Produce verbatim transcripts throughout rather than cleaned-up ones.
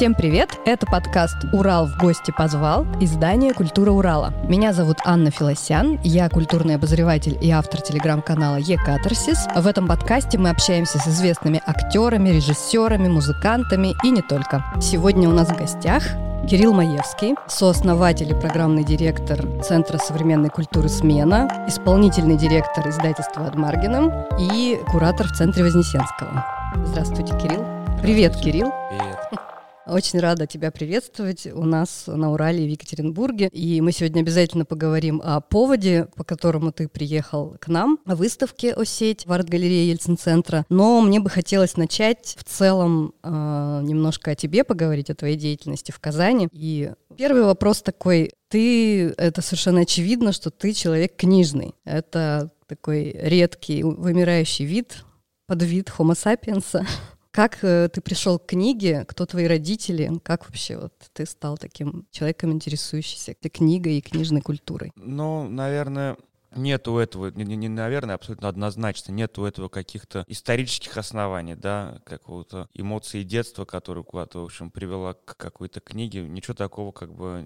Всем привет! Это подкаст «Урал в гости позвал» издание «Культура Урала». Меня зовут Анна Филосян, я культурный обозреватель и автор телеграм-канала «Екатеросис». В этом подкасте мы общаемся с известными актерами, режиссерами, музыкантами и не только. Сегодня у нас в гостях Кирилл Маевский, сооснователь и программный директор Центра современной культуры «Смена», исполнительный директор издательства «Ад Маргинем» и куратор в Центре Вознесенского. Здравствуйте, Кирилл. Привет, Здравствуйте. Кирилл. Привет. Очень рада тебя приветствовать у нас на Урале и в Екатеринбурге. И мы сегодня обязательно поговорим о поводе, по которому ты приехал к нам, о выставке «Осеть» в арт-галерее Ельцин-центра. Но мне бы хотелось начать в целом э, немножко о тебе поговорить, о твоей деятельности в Казани. И первый вопрос такой. Ты, это совершенно очевидно, что ты человек книжный. Это такой редкий, вымирающий вид, подвид Homo sapiens. Как ты пришел к книге? Кто твои родители? Как вообще вот ты стал таким человеком, интересующимся книгой и книжной культурой? Ну, наверное, нет у этого, не, не наверное, абсолютно однозначно, нет у этого каких-то исторических оснований, да, какого-то эмоции детства, которая куда-то, в общем, привела к какой-то книге. Ничего такого как бы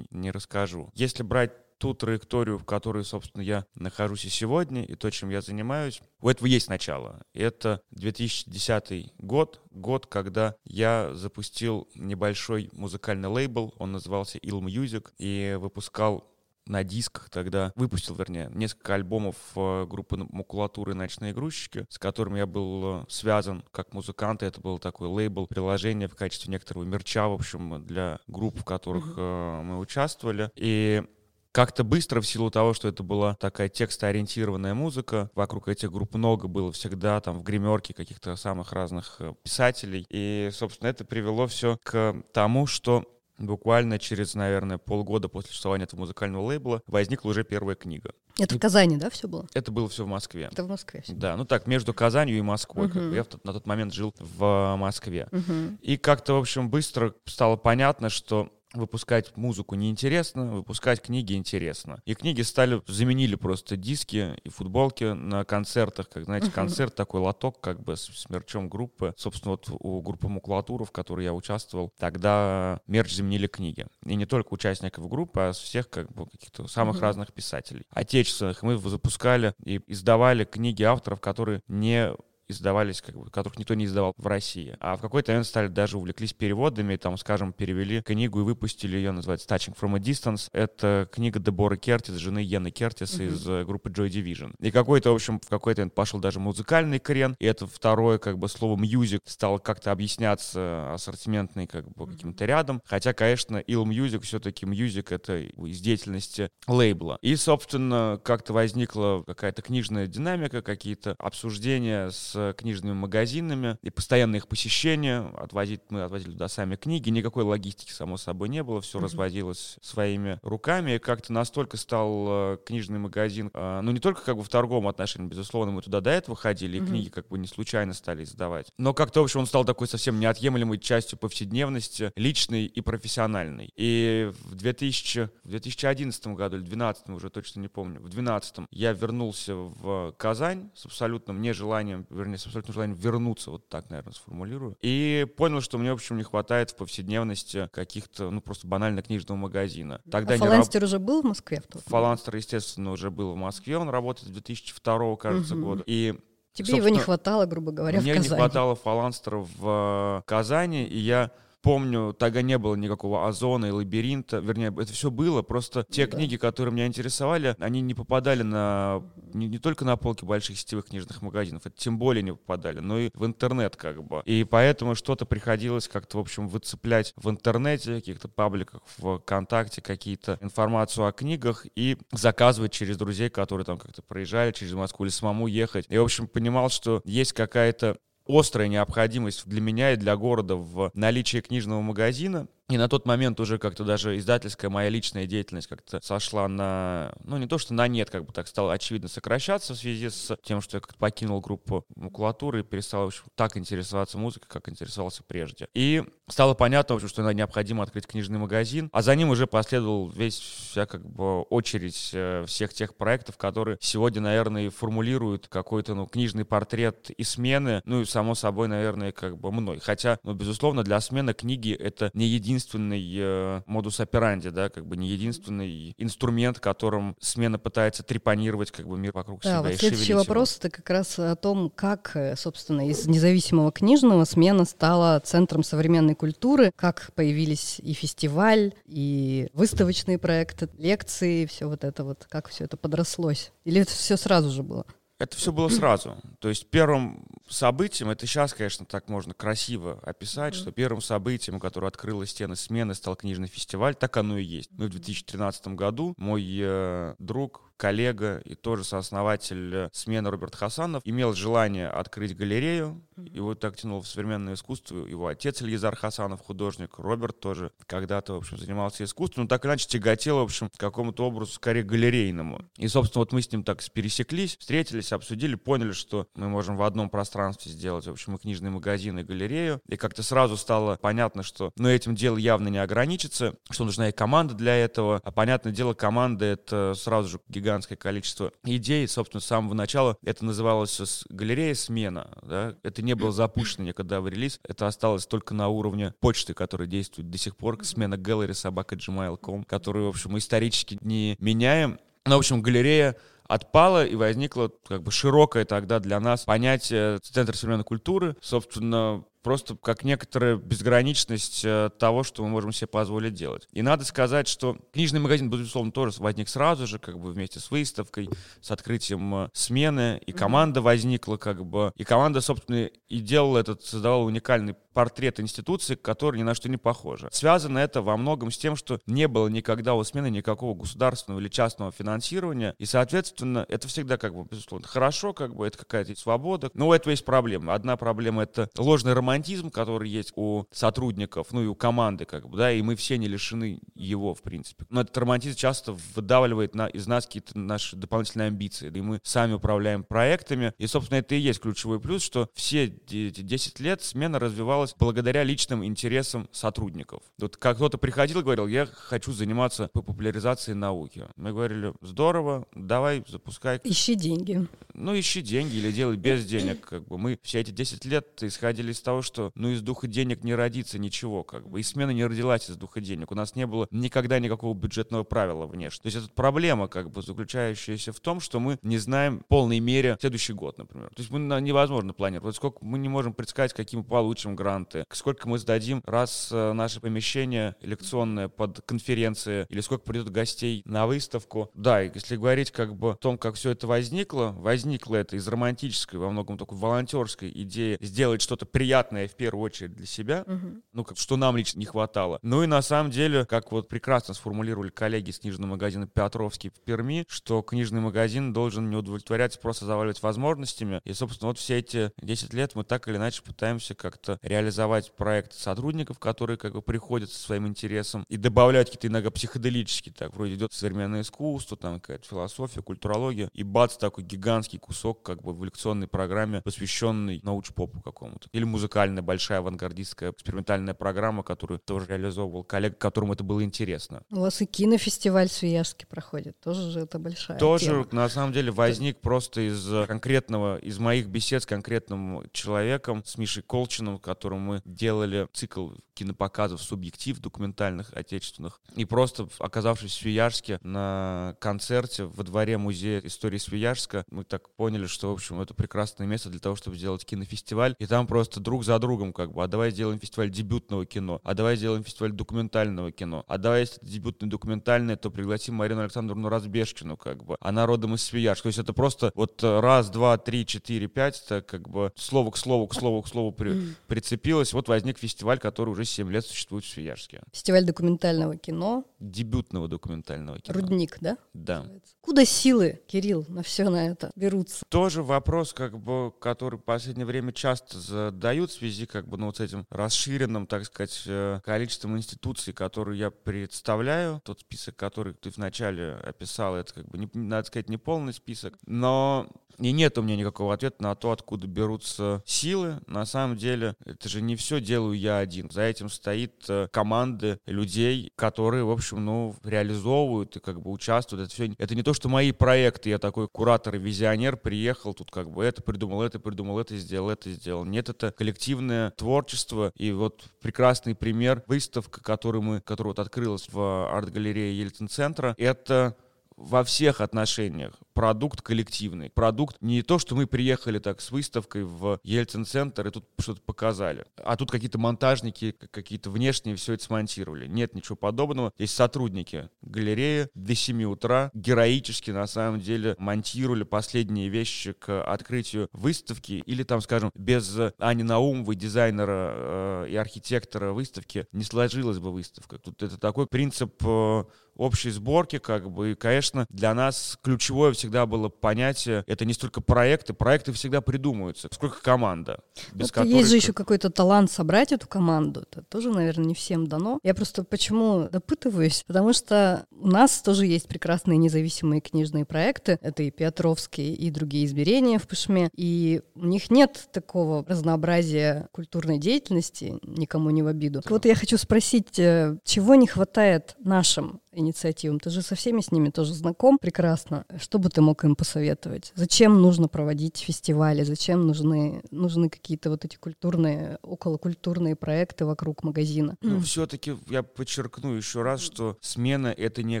не расскажу. Если брать ту траекторию, в которой, собственно, я нахожусь и сегодня, и то, чем я занимаюсь, у этого есть начало. Это две тысячи десятый год, год, когда я запустил небольшой музыкальный лейбл, он назывался Ill Music, и выпускал на дисках тогда, выпустил, вернее, несколько альбомов группы «Макулатуры» и «Ночные грузчики», с которыми я был связан как музыкант. Это был такой лейбл, приложение в качестве некоторого мерча, в общем, для групп, в которых mm-hmm. мы участвовали. И как-то быстро, в силу того, что это была такая текстоориентированная музыка, вокруг этих групп много было всегда, там, в гримерке каких-то самых разных писателей. И, собственно, это привело все к тому, что буквально через, наверное, полгода после существования этого музыкального лейбла возникла уже первая книга. Это в Казани, да, все было? Это было все в Москве. Это в Москве. Все. Да, ну так, между Казанью и Москвой. Uh-huh. Как бы я в тот, на тот момент жил в Москве. Uh-huh. И как-то, в общем, быстро стало понятно, что выпускать музыку неинтересно, выпускать книги интересно. И книги стали, заменили просто диски и футболки на концертах. Как, знаете, uh-huh. концерт, такой лоток, как бы с, с мерчом группы. Собственно, вот у группы «Макулатуры», в которой я участвовал, тогда мерч заменили книги. И не только участников группы, а всех, как бы, каких-то самых uh-huh. разных писателей. Отечественных. Мы запускали и издавали книги авторов, которые не издавались, как бы, которых никто не издавал в России. А в какой-то момент стали даже увлеклись переводами, там, скажем, перевели книгу и выпустили ее, называется «Touching from a Distance». Это книга Деборы Кертис, жены Иена Кертиса mm-hmm. из группы Joy Division. И какой-то, в общем, в какой-то момент пошел даже музыкальный крен, и это второе, как бы, слово «music» стало как-то объясняться ассортиментный, как бы, каким-то рядом. Хотя, конечно, Ill Music все-таки «music» — это из деятельности лейбла. И, собственно, как-то возникла какая-то книжная динамика, какие-то обсуждения с книжными магазинами и постоянное их посещение. Отвозить, мы отвозили туда сами книги, никакой логистики, само собой, не было, все mm-hmm. развозилось своими руками, и как-то настолько стал э, книжный магазин, э, ну не только как бы в торговом отношении, безусловно, мы туда до этого ходили, mm-hmm. и книги как бы не случайно стали издавать, но как-то, в общем, он стал такой совсем неотъемлемой частью повседневности, личной и профессиональной. И в, двухтысячном, в две тысячи одиннадцатом году, или в две тысячи двенадцатом, уже точно не помню, в две тысячи двенадцатом я вернулся в Казань с абсолютным нежеланием, вернее, с абсолютным желанием вернуться, вот так, наверное, сформулирую. И понял, что мне, в общем, не хватает в повседневности каких-то, ну, просто банально книжного магазина. Тогда а Фаланстер раб... уже был в Москве? В Фаланстер, естественно, уже был в Москве. Он работает с две тысячи второго, кажется, угу. года. И тебе его не хватало, грубо говоря, в Казани. Мне не хватало Фаланстера в Казани, и я помню, тогда не было никакого «Озона» и «Лабиринта», вернее, это все было, просто те да. книги, которые меня интересовали, они не попадали на, не, не только на полки больших сетевых книжных магазинов, это тем более не попадали, но и в интернет, как бы. И поэтому что-то приходилось как-то, в общем, выцеплять в интернете, в каких-то пабликах, в ВКонтакте, какие-то информацию о книгах и заказывать через друзей, которые там как-то проезжали через Москву, или самому ехать. И, в общем, понимал, что есть какая-то острая необходимость для меня и для города в наличии книжного магазина. И на тот момент уже как-то даже издательская моя личная деятельность как-то сошла на... Ну, не то, что на нет, как бы так стало очевидно сокращаться в связи с тем, что я как-то покинул группу Макулатуры и перестал, в общем, так интересоваться музыкой, как интересовался прежде. И стало понятно, в общем, что необходимо открыть книжный магазин, а за ним уже последовал весь, вся как бы очередь всех тех проектов, которые сегодня, наверное, и формулируют какой-то, ну, книжный портрет и смены, ну, и, само собой, наверное, как бы мной. Хотя, ну, безусловно, для смены книги это не единственное единственный модус операнди, да, как бы не единственный инструмент, которым смена пытается трепанировать как бы мир вокруг да, себя вот и шевелить его. Следующий вопрос — это как раз о том, как, собственно, из независимого книжного смена стала центром современной культуры, как появились и фестиваль, и выставочные проекты, лекции, все вот это вот, как все это подрослось? Или это все сразу же было? Это все было сразу. То есть первым событием, это сейчас, конечно, так можно красиво описать, mm-hmm. что первым событием, которое открыло стены смены, стал книжный фестиваль. Так оно и есть. Ну, в две тысячи тринадцатом году мой э, друг, коллега и тоже сооснователь «Смены» Роберт Хасанов имел желание открыть галерею, mm-hmm. его так тянуло в современное искусство. Его отец Ильгизар Хасанов, художник, Роберт тоже когда-то, в общем, занимался искусством, но так иначе тяготело, в общем, к какому-то образу скорее галерейному. И, собственно, вот мы с ним так пересеклись, встретились, обсудили, поняли, что мы можем в одном пространстве сделать, в общем, и книжный магазин, и галерею. И как-то сразу стало понятно, что, ну, этим дело явно не ограничится, что нужна и команда для этого. А, понятное дело, команда — это сразу же гигантская гигантское количество идей. Собственно, с самого начала это называлось галерея «Смена». Да? Это не было запущено никогда в релиз. Это осталось только на уровне почты, которая действует до сих пор. «Смена gallery собака gmail.com», которую, в общем, исторически не меняем. Но, в общем, галерея отпала, и возникло как бы широкое тогда для нас понятие «Центр современной культуры». Собственно, просто как некоторая безграничность того, что мы можем себе позволить делать. И надо сказать, что книжный магазин, безусловно, тоже возник сразу же, как бы вместе с выставкой, с открытием смены, и команда возникла, как бы, и команда, собственно, и делала этот, создавала уникальный портрет институции, которая ни на что не похожа. Связано это во многом с тем, что не было никогда у смены никакого государственного или частного финансирования, и, соответственно, это всегда, как бы, безусловно, хорошо, как бы, это какая-то свобода, но у этого есть проблема. Одна проблема — это ложный романтизм, романтизм, который есть у сотрудников, ну и у команды, как бы, да, и мы все не лишены его, в принципе. Но этот романтизм часто выдавливает на, из нас какие-то наши дополнительные амбиции, и мы сами управляем проектами, и, собственно, это и есть ключевой плюс, что все эти десять лет смена развивалась благодаря личным интересам сотрудников. Вот как кто-то приходил и говорил, я хочу заниматься популяризацией науки. Мы говорили, здорово, давай, запускай. Ищи деньги. Ну, ищи деньги или делай без денег, как бы. Мы все эти десять лет исходили из того, что, ну, из духа денег не родится ничего, как бы, и смена не родилась из духа денег. У нас не было никогда никакого бюджетного правила внешне. То есть это проблема, как бы, заключающаяся в том, что мы не знаем в полной мере следующий год, например. То есть мы, невозможно планировать. Вот сколько мы не можем предсказать, какие мы получим гранты, сколько мы сдадим раз наше помещение лекционное под конференции, или сколько придет гостей на выставку. Да, и если говорить, как бы, о том, как все это возникло, возникло это из романтической, во многом такой волонтерской идеи сделать что-то приятное в первую очередь для себя, uh-huh. ну, как, что нам лично не хватало. Ну и на самом деле, как вот прекрасно сформулировали коллеги из книжного магазина «Петровский» в Перми, что книжный магазин должен не удовлетворяться, просто заваливать возможностями. И, собственно, вот все эти десять лет мы так или иначе пытаемся как-то реализовать проект сотрудников, которые как бы приходят со своим интересом и добавляют какие-то иногда психоделические, так вроде идет современное искусство, там какая-то философия, культурология, и бац, такой гигантский кусок как бы в лекционной программе, посвященный научпопу какому-то. Или музыкальному. Большая авангардистская экспериментальная программа, которую тоже реализовывал коллега, которому это было интересно. У вас и кинофестиваль в Свияжске проходит, тоже же это большая тоже, тема. Тоже, на самом деле, возник это... просто из конкретного, из моих бесед с конкретным человеком, с Мишей Колчиным, которому мы делали цикл кинопоказов «Субъектив» документальных, отечественных, и просто, оказавшись в Свияжске на концерте во дворе музея истории Свияжска, мы так поняли, что, в общем, это прекрасное место для того, чтобы сделать кинофестиваль, и там просто друг за другом, как бы, а давай сделаем фестиваль дебютного кино, а давай сделаем фестиваль документального кино, а давай, если дебютное документальное, то пригласим Марину Александровну Разбежкину, как бы, она родом из Свияжска, то есть это просто вот раз, два, три, четыре, пять, так как бы слово к слову, к слову, к слову при, прицепилось, вот возник фестиваль, который уже семь лет существует в Свияжске. Фестиваль документального кино. Дебютного документального кино. Рудник, да? Да. Куда силы, Кирилл, на все на это берутся? Тоже вопрос, как бы, который в последнее время часто задаются. связи как бы, ну, вот с этим расширенным, так сказать, количеством институций, которые я представляю, тот список, который ты вначале описал, это, как бы, не, надо сказать, не полный список, но и нет у меня никакого ответа на то, откуда берутся силы. На самом деле, это же не все делаю я один. За этим стоит команда людей, которые, в общем, ну, реализовывают и как бы участвуют. Это все, это не то, что мои проекты. Я такой куратор и визионер, приехал тут как бы это придумал, это придумал, это сделал, это сделал. Нет, это коллективное творчество. И вот прекрасный пример, выставка, которую мы, которая вот открылась в арт-галерее Ельцин-центра, это во всех отношениях продукт коллективный. Продукт не то, что мы приехали так с выставкой в Ельцин-центр и тут что-то показали, а тут какие-то монтажники, какие-то внешние все это смонтировали. Нет ничего подобного. Есть сотрудники галереи до семи утра героически, на самом деле, монтировали последние вещи к открытию выставки. Или там, скажем, без Ани Наумовой, дизайнера э, и архитектора выставки, не сложилась бы выставка. Тут это такой принцип э, общей сборки, как бы, и, конечно, для нас ключевое всегда всегда было понятие, это не столько проекты, проекты всегда придумываются, сколько команда. Без которой... Есть же еще какой-то талант собрать эту команду, это тоже, наверное, не всем дано. Я просто почему допытываюсь, потому что у нас тоже есть прекрасные независимые книжные проекты, это и Петровский, и другие измерения в Пышме, и у них нет такого разнообразия культурной деятельности, никому не в обиду. Да. Вот я хочу спросить, чего не хватает нашим инициативам? Ты же со всеми с ними тоже знаком прекрасно. Что бы ты мог им посоветовать? Зачем нужно проводить фестивали? Зачем нужны, нужны какие-то вот эти культурные, околокультурные проекты вокруг магазина? Ну, все-таки я подчеркну еще раз, что «Смена» — это не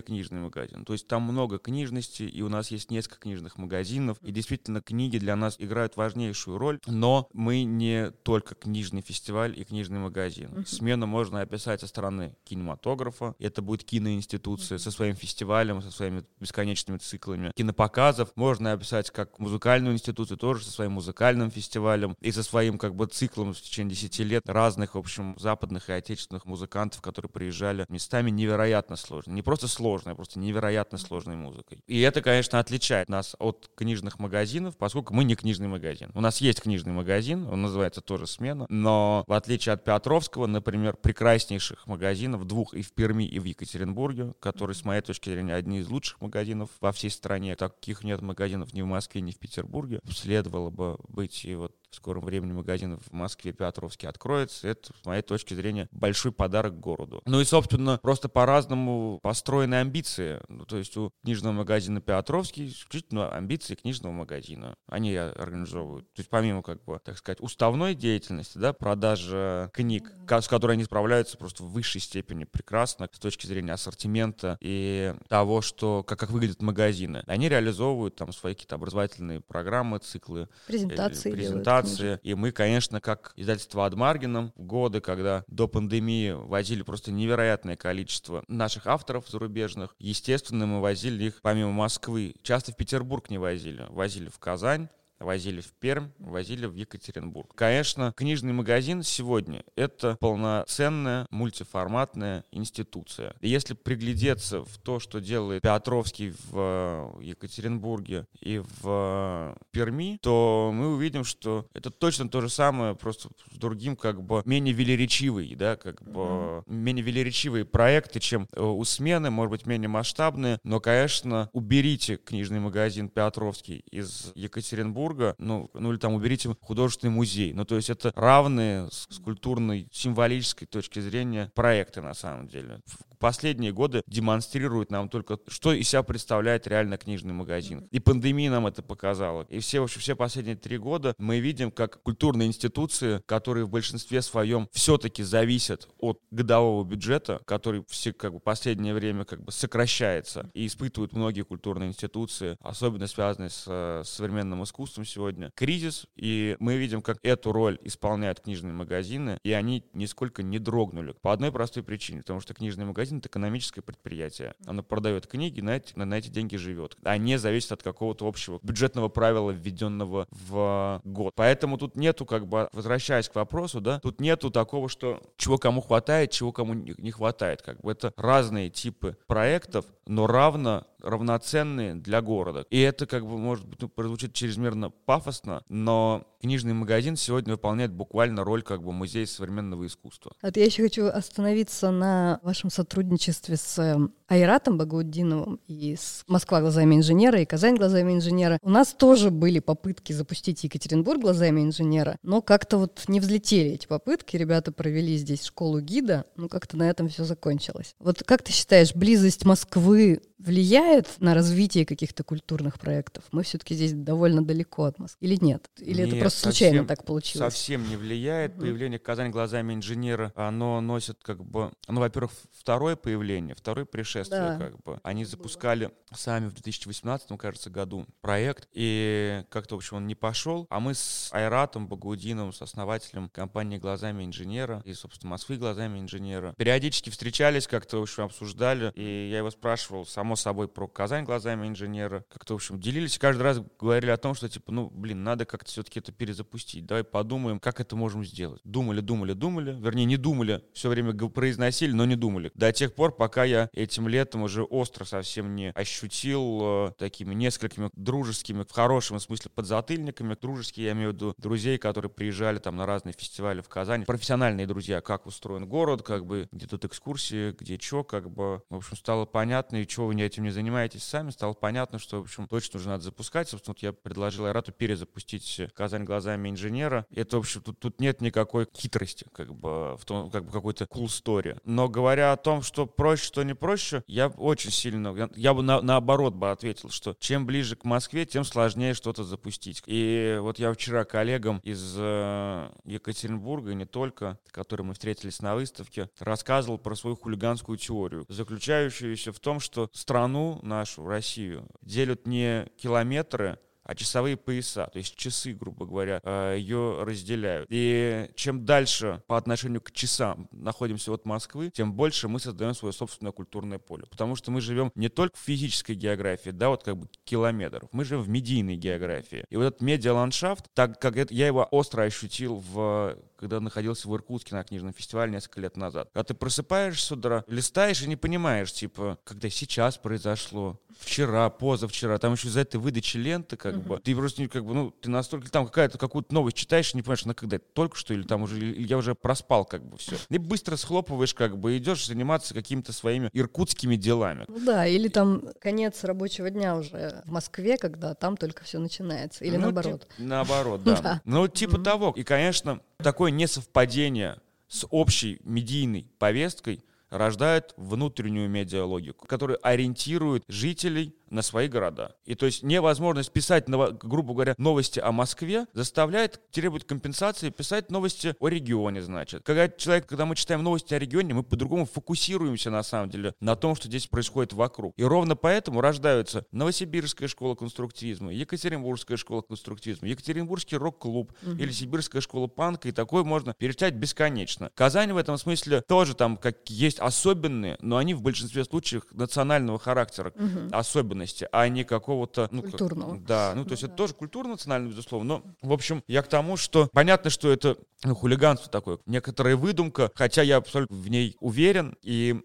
книжный магазин. То есть там много книжности, и у нас есть несколько книжных магазинов, и действительно книги для нас играют важнейшую роль, но мы не только книжный фестиваль и книжный магазин. «Смену» можно описать со стороны кинематографа. Это будет киноинститут со своим фестивалем, со своими бесконечными циклами кинопоказов. Можно описать как музыкальную институцию, тоже со своим музыкальным фестивалем и со своим как бы циклом в течение десяти лет разных, в общем, западных и отечественных музыкантов, которые приезжали местами невероятно сложной. Не просто сложной, а просто невероятно сложной музыкой. И это, конечно, отличает нас от книжных магазинов, поскольку мы не книжный магазин. У нас есть книжный магазин, он называется тоже «Смена», но в отличие от Петровского, например, прекраснейших магазинов, двух и в Перми, и в Екатеринбурге, которые, с моей точки зрения, одни из лучших магазинов во всей стране. Таких нет магазинов ни в Москве, ни в Петербурге. Следовало бы быть, и вот в скором времени магазин в Москве Петровский откроется. Это, с моей точки зрения, большой подарок городу. Ну и, собственно, просто по-разному построены амбиции. Ну, то есть у книжного магазина Петровский исключительно амбиции книжного магазина. Они организовывают. То есть помимо, как бы, так сказать, уставной деятельности, да, продажи книг, с которой они справляются просто в высшей степени прекрасно с точки зрения ассортимента и того, что, как, как выглядят магазины. Они реализовывают там свои какие-то образовательные программы, циклы. Презентации. Э, презентации. И мы, конечно, как издательство «Ад Маргинем», в годы, когда до пандемии возили просто невероятное количество наших авторов зарубежных, естественно, мы возили их помимо Москвы. Часто в Петербург не возили, возили в Казань, возили в Пермь, возили в Екатеринбург. Конечно, книжный магазин сегодня — это полноценная мультиформатная институция. И если приглядеться в то, что делает Петровский в Екатеринбурге и в Перми, то мы увидим, что это точно то же самое, просто с другим, как бы, менее велеречивый, да, как бы, mm-hmm. менее велеречивые проекты, чем у «Смены», может быть, менее масштабные, но, конечно, уберите книжный магазин Петровский из Екатеринбурга, Ну, ну или там уберите художественный музей. Ну, то есть это равные с, с культурной, символической точки зрения проекты, на самом деле. В последние годы демонстрируют нам только, что из себя представляет реально книжный магазин. И пандемия нам это показала. И все, в общем, все последние три года мы видим, как культурные институции, которые в большинстве своем все-таки зависят от годового бюджета, который все, как бы, последнее время, как бы, сокращается, и испытывают многие культурные институции, особенно связанные с, с современным искусством, сегодня кризис, и мы видим, как эту роль исполняют книжные магазины, и они нисколько не дрогнули. По одной простой причине, потому что книжный магазин — это экономическое предприятие. Оно продает книги, на эти, на эти деньги живет, а не зависит от какого-то общего бюджетного правила, введенного в год. Поэтому тут нету, как бы, возвращаясь к вопросу, да, тут нету такого, что чего кому хватает, чего кому не хватает. Как бы это разные типы проектов, но равно равноценные для города. И это, как бы, может быть, ну, прозвучит чрезмерно пафосно, но книжный магазин сегодня выполняет буквально роль, как бы, музея современного искусства. Вот я еще хочу остановиться на вашем сотрудничестве с Айратом Багаутдиновым и с «Москва глазами инженера» и «Казань глазами инженера». У нас тоже были попытки запустить «Екатеринбург глазами инженера», но как-то вот не взлетели эти попытки. Ребята провели здесь школу гида, но как-то на этом все закончилось. Вот как ты считаешь, близость Москвы влияет на развитие каких-то культурных проектов? Мы все-таки здесь довольно далеко от Москвы. Или нет? Или нет, это просто совсем, случайно так получилось? Совсем не влияет. Mm-hmm. Появление «Казань глазами инженера», оно носит, как бы... Ну, во-первых, второе появление, второе пришествие, да, как бы. Они запускали сами в две тысячи восемнадцатом, кажется, году проект, и как-то, в общем, он не пошел. А мы с Айратом Багаутдиновым, с основателем компании «Глазами инженера» и, собственно, «Москвы глазами инженера», периодически встречались, как-то, в общем, обсуждали, и я его спрашивал, сам само собой, про «Казань глазами инженера». Как-то, в общем, делились. Каждый раз говорили о том, что, типа, ну, блин, надо как-то все-таки это перезапустить. Давай подумаем, как это можем сделать. Думали, думали, думали. Вернее, не думали. Все время произносили, но не думали. До тех пор, пока я этим летом уже остро совсем не ощутил э, такими несколькими дружескими, в хорошем смысле, подзатыльниками. Дружеские, я имею в виду, друзей, которые приезжали там на разные фестивали в Казань. Профессиональные друзья, как устроен город, как бы, где тут экскурсии, где что, как бы. В общем, стало понятно, и чего вы этим не занимаетесь сами, стало понятно, что, в общем, точно уже надо запускать. Собственно, вот я предложил Айрату перезапустить «Казань глазами инженера». Это, в общем, тут, тут нет никакой хитрости, как бы, в том, как бы, какой-то cool story. Но говоря о том, что проще, что не проще, я очень сильно, я, я бы на, наоборот бы ответил, что чем ближе к Москве, тем сложнее что-то запустить. И вот я вчера коллегам из э, Екатеринбурга, и не только, которые мы встретились на выставке, рассказывал про свою хулиганскую теорию, заключающуюся в том, что страну нашу, Россию, делят не километры, а часовые пояса, то есть часы, грубо говоря, ее разделяют. И чем дальше по отношению к часам находимся от Москвы, тем больше мы создаем свое собственное культурное поле. Потому что мы живем не только в физической географии, да, вот, как бы, километров, мы живем в медийной географии. И вот этот медиаландшафт, так как это, я его остро ощутил, в, когда находился в Иркутске на книжном фестивале несколько лет назад. Когда ты просыпаешься с утра, листаешь и не понимаешь, типа, когда сейчас произошло, вчера, позавчера, там еще из-за этой выдачи ленты, как бы. Ты просто, как бы, ну, ты настолько там какая-то какую-то новость читаешь, не понимаешь, на когда это, только что, или там уже, или я уже проспал, как бы, все. Ты быстро схлопываешь, как бы, идешь заниматься какими-то своими иркутскими делами. Ну да, или там конец рабочего дня уже в Москве, когда там только все начинается, или ну, наоборот. Тип, наоборот, да. Ну, типа того. И, конечно, такое несовпадение с общей медийной повесткой рождает внутреннюю медиалогику, которая ориентирует жителей на свои города. И то есть невозможность писать, грубо говоря, новости о Москве заставляет, требует компенсации писать новости о регионе, значит. Когда человек, когда мы читаем новости о регионе, мы по-другому фокусируемся, на самом деле, на том, что здесь происходит вокруг. И ровно поэтому рождаются Новосибирская школа конструктивизма, Екатеринбургская школа конструктивизма, Екатеринбургский рок-клуб, угу. или Сибирская школа панка, и такое можно перечитать бесконечно. Казань в этом смысле тоже там как есть особенные, но они в большинстве случаев национального характера, угу. особенно, а не какого-то... Ну, культурного. Как, да, ну то есть ну, это да. тоже культурно-национально, безусловно. Но, в общем, я к тому, что понятно, что это ну, хулиганство такое, некоторая выдумка, хотя я абсолютно в ней уверен, и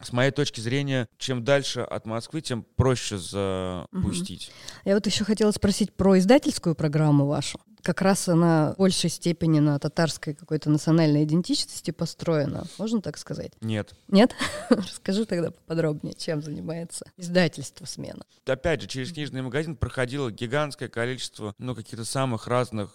с моей точки зрения, чем дальше от Москвы, тем проще запустить. Угу. Я вот еще хотела спросить про издательскую программу вашу. Как раз она в большей степени на татарской какой-то национальной идентичности построена. Можно так сказать? Нет. Нет? Расскажи тогда поподробнее, чем занимается издательство «Смена». Опять же, через книжный магазин проходило гигантское количество, ну, каких-то самых разных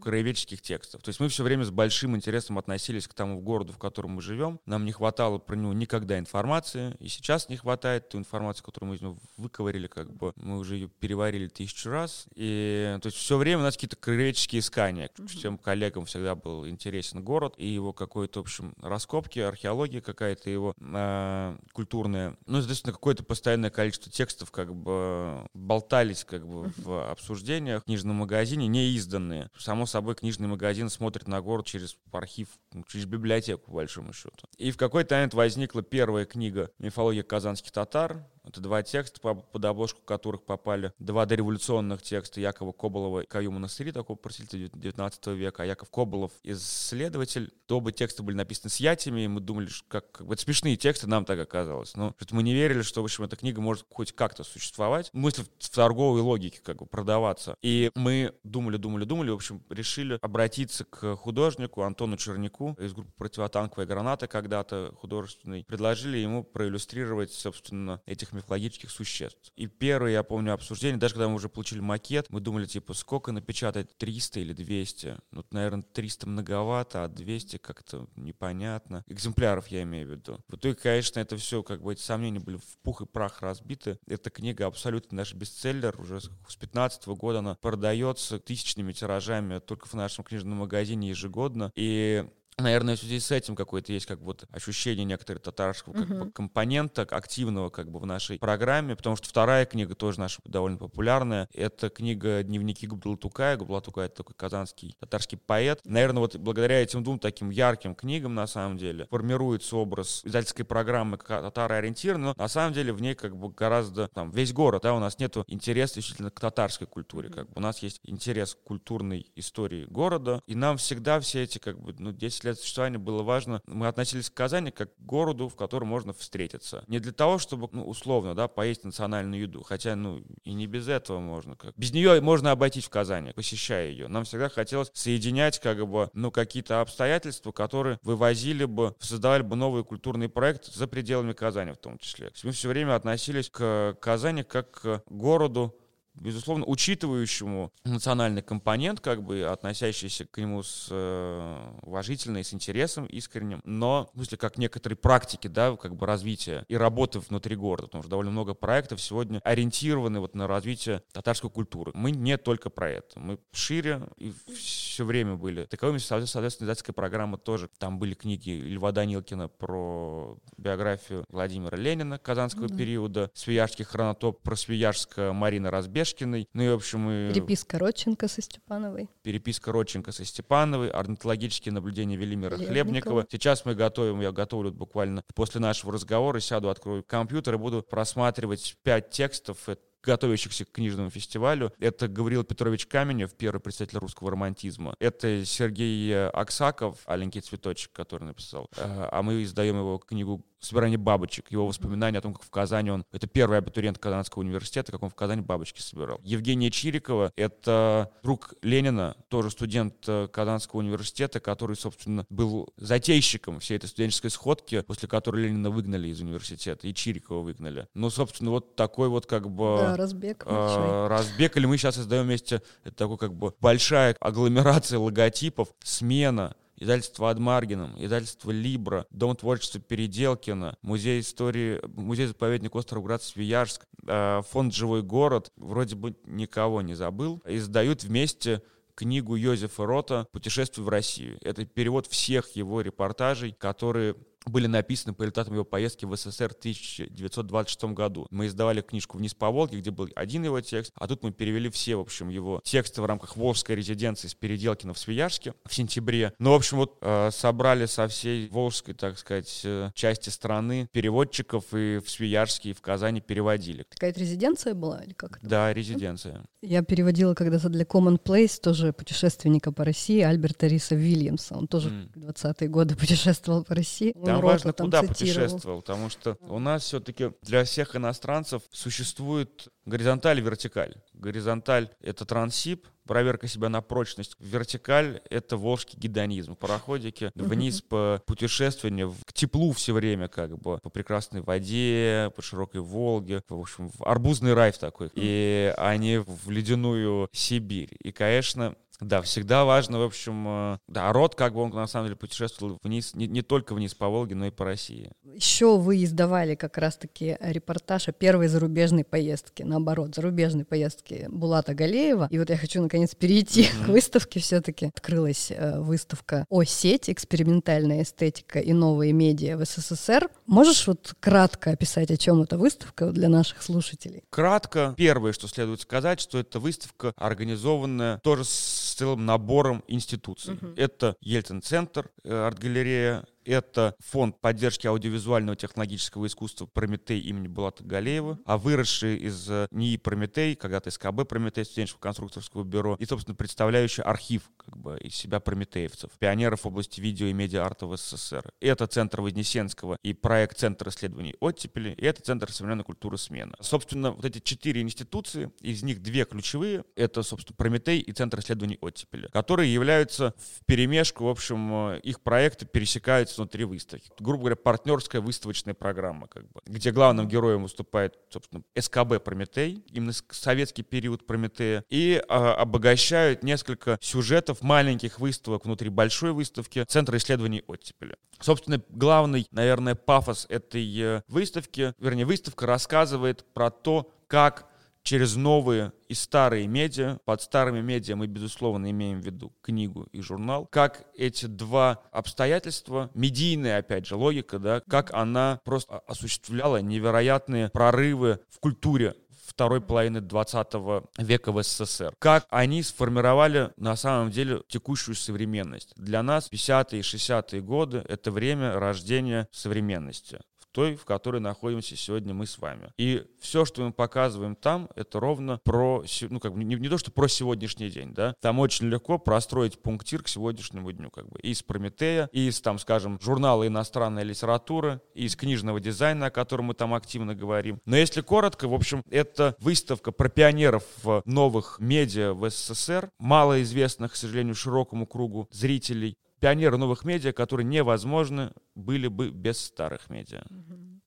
краеведческих текстов. То есть мы все время с большим интересом относились к тому городу, в котором мы живем. Нам не хватало про него никогда информации, и сейчас не хватает ту информацию, которую мы из него выковырили, как бы мы уже ее переварили тысячу раз. И то есть все время у нас какие-то краеведческие искания. Всем коллегам всегда был интересен город и его какой-то, в общем, раскопки, археология какая-то его э, культурная. Ну, естественно, какое-то постоянное количество текстов как бы болтались как бы в обсуждениях в книжном магазине, неизданные. Само собой, книжный магазин смотрит на город через архив, через библиотеку, по большому счету. И в какой-то момент возникла первая книга «Мифология казанских татар», Это два текста, под обложку которых попали два дореволюционных текста Якова Коболова и Каюма Насыри, такого просителя девятнадцатого века. А Яков Коболов, исследователь, то оба текста были написаны с ятями, и мы думали, как... Это смешные тексты, нам так оказалось. Но мы не верили, что, в общем, эта книга может хоть как-то существовать. Мысль в торговой логике, как бы, продаваться. И мы думали, думали, думали, в общем, решили обратиться к художнику Антону Черняку из группы «Противотанковая граната», когда-то художественной. Предложили ему проиллюстрировать, собственно, этих мифологических существ. И первое, я помню, обсуждение, даже когда мы уже получили макет, мы думали, типа, сколько напечатать, триста или двести? Ну, наверное, триста многовато, а двести как-то непонятно. Экземпляров я имею в виду. В итоге, конечно, это все, как бы, эти сомнения были в пух и прах разбиты. Эта книга абсолютно наш бестселлер. Уже с пятнадцатого года она продается тысячными тиражами только в нашем книжном магазине ежегодно. И... наверное, в связи с этим какое-то есть как будто ощущение некоторого татарского как uh-huh. бы, компонента активного как бы в нашей программе, потому что вторая книга тоже наша довольно популярная. Это книга «Дневники Габдуллатукая». Габдуллатукай — это такой казанский татарский поэт. Наверное, вот благодаря этим двум таким ярким книгам, на самом деле, формируется образ издательской программы татаро-ориентированной, но на самом деле в ней как бы гораздо там весь город, да, у нас нет интереса исключительно к татарской культуре. Как бы у нас есть интерес к культурной истории города, и нам всегда все эти как бы, ну, десять лет существования было важно, мы относились к Казани как к городу, в котором можно встретиться. Не для того, чтобы, ну, условно, да, поесть национальную еду, хотя, ну, и не без этого можно. Как. Без нее можно обойтись в Казани, посещая ее. Нам всегда хотелось соединять, как бы, ну, какие-то обстоятельства, которые вывозили бы, создавали бы новый культурный проект за пределами Казани в том числе. То есть мы все время относились к Казани как к городу, безусловно, учитывающему национальный компонент, как бы относящийся к нему с э, уважительно и с интересом искренним, но в смысле как некоторые практики, да, как бы развития и работы внутри города, потому что довольно много проектов сегодня ориентированы вот на развитие татарской культуры. Мы не только про это, мы шире и все время были таковыми. Соответственно, издательская программа тоже. Там были книги Льва Данилкина про биографию Владимира Ленина казанского mm-hmm. периода, Свияжский хронотоп про Свияжска Марина Разбежкина. Ну и, в общем, и... Переписка Родченко со Степановой. Переписка Родченко со Степановой, орнитологические наблюдения Велимира Хлебникова. Хлебникова. Сейчас мы готовим, я готовлю буквально после нашего разговора, сяду, открою компьютер и буду просматривать пять текстов, готовящихся к книжному фестивалю. Это Гавриил Петрович Каменев, первый представитель русского романтизма. Это Сергей Аксаков, «Аленький цветочек», который написал. А мы издаем его книгу «Собирание бабочек», его воспоминания о том, как в Казани он... Это первый абитуриент Казанского университета, как он в Казани бабочки собирал. Евгения Чирикова — это друг Ленина, тоже студент Казанского университета, который, собственно, был затейщиком всей этой студенческой сходки, после которой Ленина выгнали из университета, и Чирикова выгнали. Ну, собственно, вот такой вот как бы... Да, разбег. Э, разбег, или мы сейчас создаем вместе... Это такой как бы большая агломерация логотипов, «Смена», издательство «Ад Маргинем», издательство «Либра», Дом творчества Переделкина, Музей истории, музей-заповедник Остроград Свияжск, фонд «Живой город». Вроде бы никого не забыл. Издают вместе книгу Йозефа Рота «Путешествие в Россию». Это перевод всех его репортажей, которые... были написаны по результатам его поездки в СССР в тысяча девятьсот двадцать шестом году. Мы издавали книжку «Вниз по Волге», где был один его текст, а тут мы перевели все, в общем, его тексты в рамках волжской резиденции с Переделкина в Свияжске в сентябре. Ну, в общем, вот э, собрали со всей волжской, так сказать, части страны переводчиков и в Свияжске, и в Казани переводили. Такая резиденция была или как? Да, резиденция. Я переводила когда-то для Commonplace тоже путешественника по России Альберта Риса Вильямса. Он тоже mm. в двадцатые годы путешествовал по России. Там Рота, важно, там куда цитировал. Путешествовал, потому что у нас все-таки для всех иностранцев существует горизонталь и вертикаль. Горизонталь — это трансип, проверка себя на прочность. Вертикаль — это волжский гедонизм. Пароходики вниз по путешествованию, к теплу все время, как бы, по прекрасной воде, по широкой Волге. В общем, в арбузный рай такой. И они в ледяную Сибирь. И, конечно... Да, всегда важно, в общем, да, Рот, как бы он на самом деле путешествовал вниз, не, не только вниз по Волге, но и по России. Еще вы издавали как раз-таки репортаж о первой зарубежной поездке, наоборот, зарубежной поездке Булата Галеева. И вот я хочу, наконец, перейти mm-hmm. к выставке все-таки. Открылась выставка «О сеть. Экспериментальная эстетика и новые медиа в СССР». Можешь вот кратко описать, о чем эта выставка для наших слушателей? Кратко. Первое, что следует сказать, что эта выставка организованная тоже с целым набором институций. Uh-huh. Это Ельцин-центр, арт-галерея, Это фонд поддержки аудиовизуального технологического искусства «Прометей» имени Булата Галеева, а выросший из НИИ «Прометей», когда-то СКБ «Прометей», студенческого конструкторского бюро, и, собственно, представляющий архив как бы из себя прометеевцев, пионеров в области видео и медиа-арта в СССР. Это Центр Вознесенского и проект «Центр исследований Оттепели», и это Центр современной культуры «Смена». Собственно, вот эти четыре институции, из них две ключевые, это, собственно, «Прометей» и Центр исследований Оттепели, которые являются вперемешку, в общем, их проекты пересекаются внутри выставки. Грубо говоря, партнерская выставочная программа, как бы, где главным героем выступает, собственно, СКБ «Прометей», именно советский период «Прометея», и а, обогащают несколько сюжетов маленьких выставок внутри большой выставки Центра исследований Оттепели. Собственно, главный, наверное, пафос этой выставки, вернее, выставка рассказывает про то, как через новые и старые медиа, под старыми медиа мы, безусловно, имеем в виду книгу и журнал, как эти два обстоятельства, медийная, опять же, логика, да, как она просто осуществляла невероятные прорывы в культуре второй половины двадцатого века в СССР. Как они сформировали, на самом деле, текущую современность. Для нас пятидесятые и шестидесятые годы — это время рождения современности, той, в которой находимся сегодня мы с вами. И все, что мы показываем там, это ровно про, ну, как бы, не, не то, что про сегодняшний день, да, там очень легко простроить пунктир к сегодняшнему дню, как бы, и из «Прометея», и из, там, скажем, журнала иностранной литературы, и из книжного дизайна, о котором мы там активно говорим. Но если коротко, в общем, это выставка про пионеров в новых медиа в СССР, малоизвестных, к сожалению, широкому кругу зрителей, пионеры новых медиа, которые невозможны были бы без старых медиа.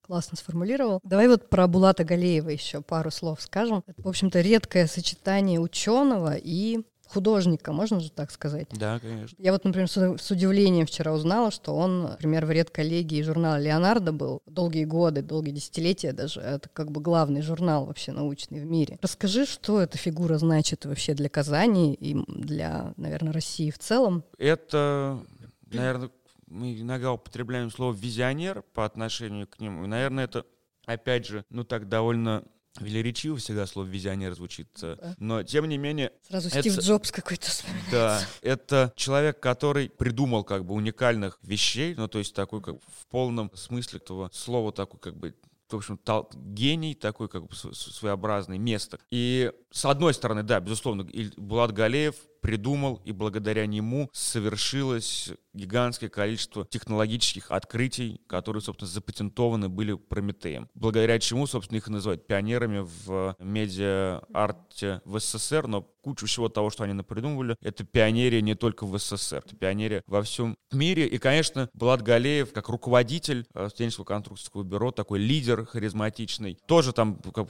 Классно сформулировал. Давай вот про Булата Галеева еще пару слов скажем. Это, в общем-то, редкое сочетание ученого и художника, можно же так сказать? Да, конечно. Я вот, например, с удивлением вчера узнала, что он, например, в редколлегии журнала «Леонардо» был долгие годы, долгие десятилетия даже. Это как бы главный журнал вообще научный в мире. Расскажи, что эта фигура значит вообще для Казани и для, наверное, России в целом? Это, наверное, мы иногда употребляем слово «визионер» по отношению к нему. И, наверное, это, опять же, ну так довольно... велеречиво всегда слово «визионер» звучит, да. Но тем не менее... Сразу это... Стив Джобс какой-то вспоминается. Да, это человек, который придумал как бы уникальных вещей, ну то есть такой как в полном смысле этого слова такой как бы... в общем, тал- гений такой, как бы своеобразный, место. И с одной стороны, да, безусловно, Булат Галеев придумал, и благодаря нему совершилось гигантское количество технологических открытий, которые, собственно, запатентованы были Прометеем. Благодаря чему, собственно, их и называют пионерами в медиа-арте в СССР, но кучу всего того, что они напридумывали, это пионерия не только в СССР, это пионерия во всем мире. И, конечно, Булат Галеев, как руководитель студенческого конструкторского бюро, такой лидер харизматичный, тоже там, как,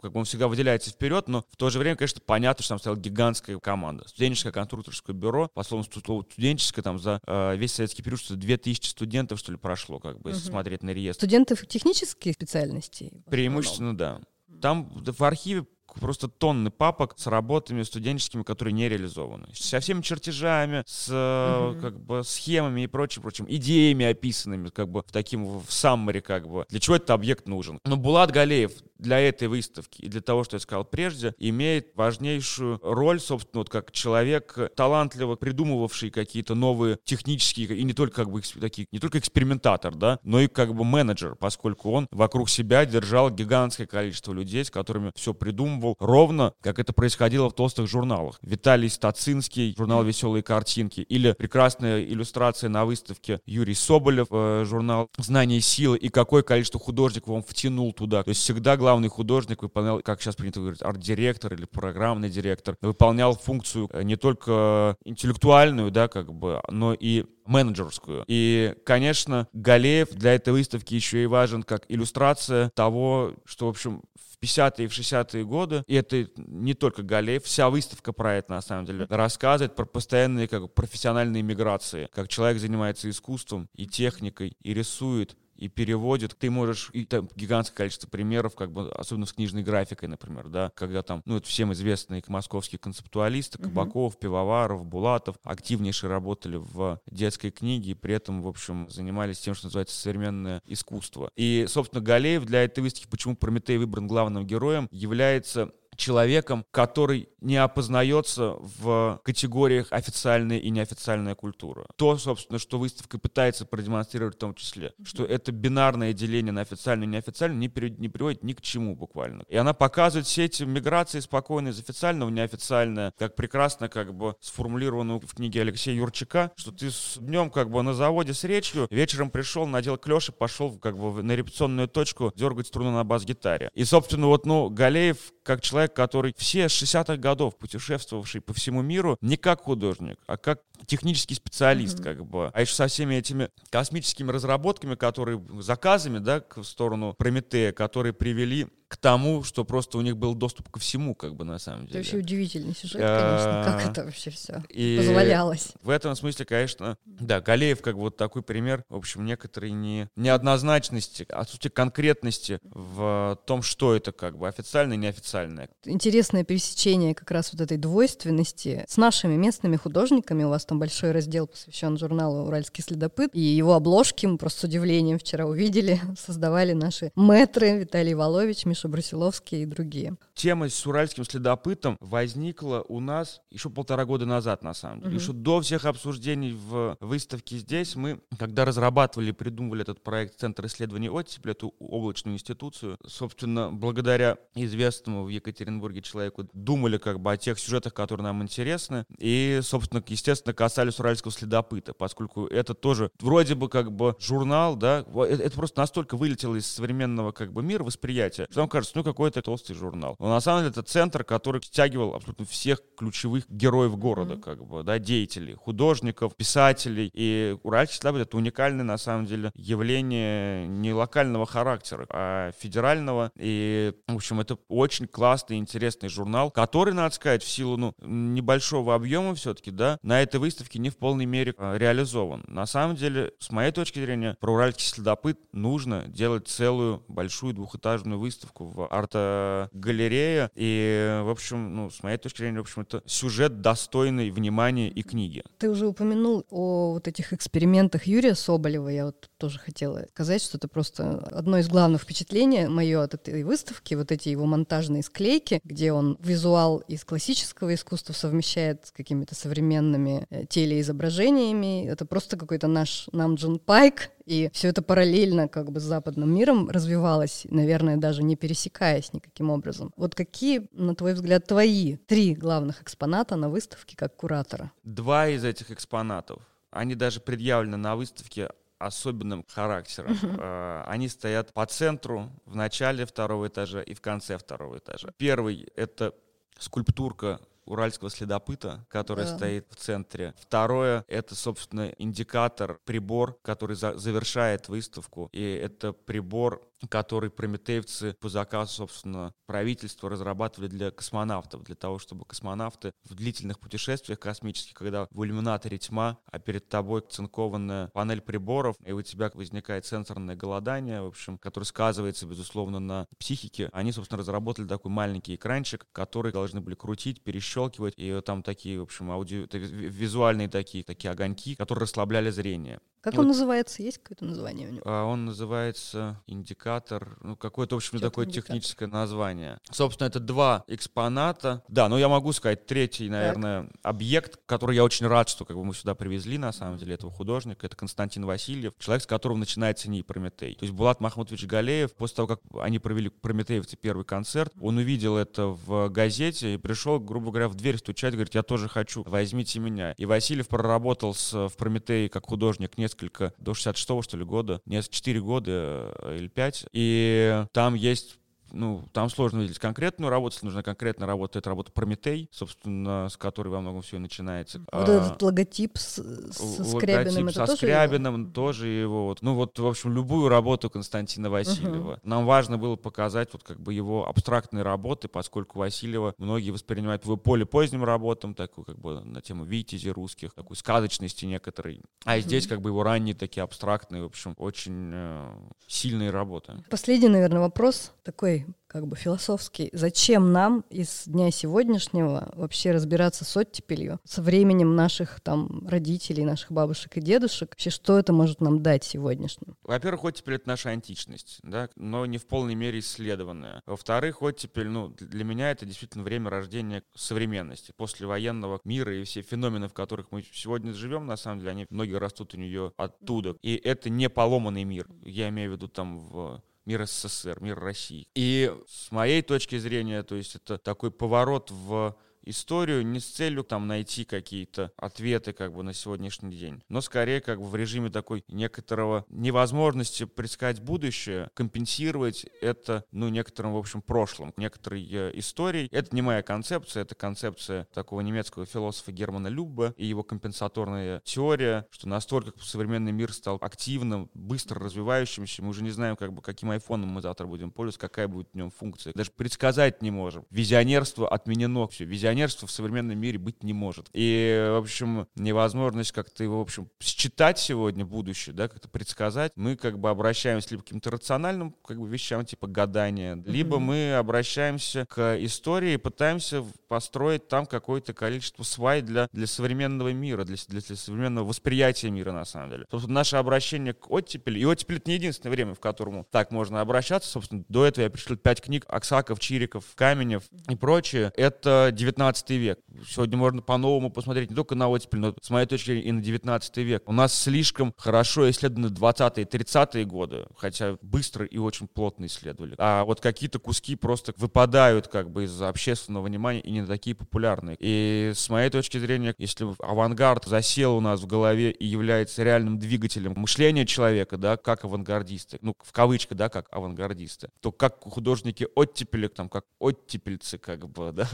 как он всегда выделяется вперед, но в то же время, конечно, понятно, что там стояла гигантская команда. Студенческое конструкторское бюро, по слову студенческое, там за э, весь советский период, что две тысячи студентов, что ли, прошло, как бы, угу. Смотреть на реестр. Студентов технических специальностей? Преимущественно, да. Там в архиве просто тонны папок с работами студенческими, которые не реализованы. Со всеми чертежами, с mm-hmm. как бы схемами и прочим, прочим, идеями описанными, как бы в таким в саммари, как бы для чего этот объект нужен. Но Булат Галеев для этой выставки и для того, что я сказал прежде, имеет важнейшую роль, собственно, вот как человек, талантливо придумывавший какие-то новые технические, и не только как бы такие, не только экспериментатор, да, но и как бы менеджер, поскольку он вокруг себя держал гигантское количество людей, с которыми все придумывал. Ровно, как это происходило в толстых журналах. Виталий Стацинский, журнал «Веселые картинки», или прекрасная иллюстрация на выставке Юрий Соболев, журнал «Знание и силы», и какое количество художников он втянул туда. То есть всегда главный художник выполнял, как сейчас принято говорить, арт-директор или программный директор, выполнял функцию не только интеллектуальную, да, как бы, но и менеджерскую. И, конечно, Галеев для этой выставки еще и важен как иллюстрация того, что, в общем, в пятидесятые и шестидесятые годы, и это не только Галеев, вся выставка про это, на самом деле, рассказывает про постоянные как профессиональные миграции, как человек занимается искусством и техникой, и рисует, и переводит. Ты можешь... И там гигантское количество примеров, как бы, особенно с книжной графикой, например, да, когда там, ну, это всем известные московские концептуалисты, Кабаков, mm-hmm. Пивоваров, Булатов, активнейшие работали в детской книге и при этом, в общем, занимались тем, что называется современное искусство. И, собственно, Галеев для этой выставки, почему Прометей выбран главным героем, является... человеком, который не опознается в категориях официальная и неофициальная культура. То, собственно, что выставка пытается продемонстрировать в том числе, что это бинарное деление на официальную и неофициальную не, пере... не приводит ни к чему буквально. И она показывает все эти миграции спокойно из официального в неофициальное, как прекрасно как бы сформулировано в книге Алексея Юрчака, что ты с днем как бы на заводе с речью, вечером пришел, надел клёш и пошел как бы на репетиционную точку дергать струну на бас-гитаре. И, собственно, вот, ну, Галеев, как человек, который все с шестидесятых годов путешествовавший по всему миру, не как художник, а как технический специалист, mm-hmm. как бы. А еще со всеми этими космическими разработками, которые заказами, да, в сторону Прометея, которые привели к тому, что просто у них был доступ ко всему, как бы, на самом деле. Это вообще удивительный сюжет, конечно, как это вообще все позволялось. В этом смысле, конечно, да, Галеев, как бы, вот такой пример, в общем, некоторой не, неоднозначности, отсутствие конкретности в том, что это, как бы, официальное и неофициальное. Интересное пересечение как раз вот этой двойственности с нашими местными художниками. У вас там большой раздел посвящен журналу «Уральский следопыт», и его обложки мы просто с удивлением вчера увидели, создавали наши мэтры Виталий Волович, Брусиловский и другие. Тема с уральским следопытом возникла у нас еще полтора года назад, на самом деле. Mm-hmm. Еще до всех обсуждений в выставке здесь мы, когда разрабатывали, придумывали этот проект Центр исследований Оттепели, эту облачную институцию, собственно, благодаря известному в Екатеринбурге человеку, думали как бы о тех сюжетах, которые нам интересны, и, собственно, естественно, касались уральского следопыта, поскольку это тоже вроде бы как бы журнал, да, это просто настолько вылетело из современного как бы мира восприятия, что кажется, ну какой-то толстый журнал. Но на самом деле это центр, который стягивал абсолютно всех ключевых героев города, mm-hmm. как бы, да, деятелей, художников, писателей. И уральский следопыт — это уникальное, на самом деле, явление не локального характера, а федерального. И, в общем, это очень классный, интересный журнал, который, надо сказать, в силу, ну, небольшого объема все-таки, да, на этой выставке не в полной мере реализован. На самом деле, с моей точки зрения, про уральский следопыт нужно делать целую большую двухэтажную выставку в арт-галерее. И, в общем, ну, с моей точки зрения, в общем, это сюжет, достойный внимания и книги. Ты уже упомянул о вот этих экспериментах Юрия Соболева. Я вот тоже хотела сказать, что это просто одно из главных впечатлений мое от этой выставки. Вот эти его монтажные склейки, где он визуал из классического искусства совмещает с какими-то современными телеизображениями. Это просто какой-то наш Намджун Пайк. И все это параллельно как бы с западным миром развивалось, наверное, даже не пересекаясь никаким образом. Вот какие, на твой взгляд, твои три главных экспоната на выставке как куратора? Два из этих экспонатов, они даже предъявлены на выставке особенным характером. Uh-huh. Они стоят по центру, в начале второго этажа и в конце второго этажа. Первый — это скульптурка уральского следопыта, который да. стоит в центре. Второе — это, собственно, индикатор, прибор, который за- завершает выставку. И это прибор, который прометеевцы по заказу, собственно, правительства разрабатывали для космонавтов, для того, чтобы космонавты в длительных путешествиях космических, когда в иллюминаторе тьма, а перед тобой цинкованная панель приборов, и у тебя возникает сенсорное голодание, в общем, которое сказывается, безусловно, на психике. Они, собственно, разработали такой маленький экранчик, который должны были крутить, перещелкивать, и там такие, в общем, аудио, визуальные такие, такие огоньки, которые расслабляли зрение. Как вот. Он называется? Есть какое-то название у него? Он называется индикатор, ну какое-то, в общем, Чё-то такое индикатор. Техническое название. Собственно, это два экспоната. Да, но я могу сказать, третий, наверное, так. объект, который я очень рад, что как бы мы сюда привезли, на самом деле, этого художника. Это Константин Васильев, человек, с которого начинается НИИ «Прометей». То есть Булат Махмутович Галеев, после того, как они провели прометеевцы первый концерт, он увидел это в газете и пришел, грубо говоря, в дверь стучать, говорит, я тоже хочу, возьмите меня. И Васильев проработал в «Прометее» как художник не несколько, до шестьдесят шестого, что ли, года, нет, четыре года или пять, и там есть, ну, там сложно выделить конкретную работу, если нужна конкретная работа, это работа «Прометей», собственно, с которой во многом все и начинается. Вот а, этот логотип с, со вот Скрябиным, логотип это со тоже Скрябиным его? Тоже его, вот. Ну вот, в общем, любую работу Константина Васильева. Uh-huh. Нам важно было показать вот как бы его абстрактные работы, поскольку Васильева многие воспринимают в поле поздним работам, такую как бы на тему витязей русских, такой сказочности некоторой. А здесь uh-huh. как бы его ранние такие абстрактные, в общем, очень э, сильные работы. Последний, наверное, вопрос такой, такой как бы философский. Зачем нам из дня сегодняшнего вообще разбираться с оттепелью, со временем наших там родителей, наших бабушек и дедушек? Вообще, что это может нам дать сегодняшним? Во-первых, оттепель — это наша античность, да, но не в полной мере исследованная. Во-вторых, оттепель, ну, для меня это действительно время рождения современности, послевоенного мира, и все феномены, в которых мы сегодня живем, на самом деле, они многие растут у нее оттуда. И это не поломанный мир. Я имею в виду там в... мир СССР, мир России. И с моей точки зрения, то есть это такой поворот в историю не с целью там найти какие-то ответы как бы на сегодняшний день, но скорее как бы в режиме такой некоторого невозможности предсказать будущее, компенсировать это, ну, некоторым, в общем, прошлым, некоторой историей. Это не моя концепция, это концепция такого немецкого философа Германа Люббе и его компенсаторная теория, что настолько современный мир стал активным, быстро развивающимся, мы уже не знаем, как бы, каким айфоном мы завтра будем пользоваться, какая будет в нем функция. Даже предсказать не можем. Визионерство отменено, все, визионерство в современном мире быть не может. И, в общем, невозможность как-то его, в общем, считать сегодня будущее, да, как-то предсказать. Мы как бы обращаемся либо к каким-то рациональным как бы вещам, типа гадания, mm-hmm. либо мы обращаемся к истории и пытаемся построить там какое-то количество свай для, для современного мира, для, для, для современного восприятия мира, на самом деле. Собственно, наше обращение к оттепели, и оттепель — это не единственное время, в котором так можно обращаться. Собственно, до этого я перечислил пять книг Аксаков, Чириков, Каменев и прочее. Это девятнадцатый век. Сегодня можно по-новому посмотреть не только на оттепель, но, с моей точки зрения, и на девятнадцатый век. У нас слишком хорошо исследованы двадцатые, тридцатые годы, хотя быстро и очень плотно исследовали. А вот какие-то куски просто выпадают как бы из общественного внимания и не такие популярные. И с моей точки зрения, если авангард засел у нас в голове и является реальным двигателем мышления человека, да, как авангардисты, ну, в кавычках, да, как авангардисты, то как художники оттепели, там, как оттепельцы, как бы, да,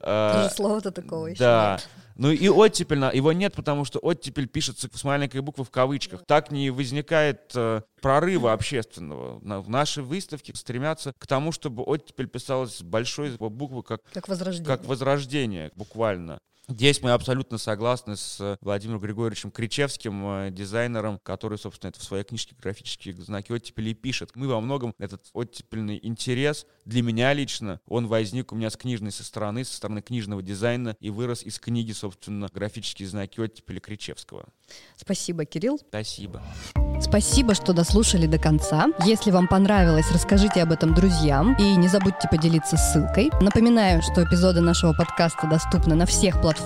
даже слова-то такого еще да. нет. Ну и оттепель, его нет, потому что оттепель пишется с маленькой буквы в кавычках. Так не возникает э, прорыва общественного. Наши выставки стремятся к тому, чтобы оттепель писалась с большой буквы, как, как, возрождение. как возрождение, буквально. Здесь мы абсолютно согласны с Владимиром Григорьевичем Кричевским, дизайнером, который, собственно, это в своей книжке «Графические знаки оттепели» пишет. Мы во многом этот оттепельный интерес, для меня лично, он возник у меня с книжной со стороны, со стороны книжного дизайна и вырос из книги, собственно, «Графические знаки оттепели» Кричевского. Спасибо, Кирилл. Спасибо. Спасибо, что дослушали до конца. Если вам понравилось, расскажите об этом друзьям и не забудьте поделиться ссылкой. Напоминаю, что эпизоды нашего подкаста доступны на всех платформах,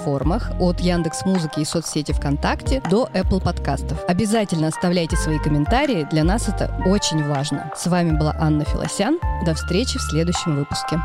от Яндекс.Музыки и соцсети ВКонтакте до Apple подкастов. Обязательно оставляйте свои комментарии, для нас это очень важно. С вами была Анна Филосян. До встречи в следующем выпуске.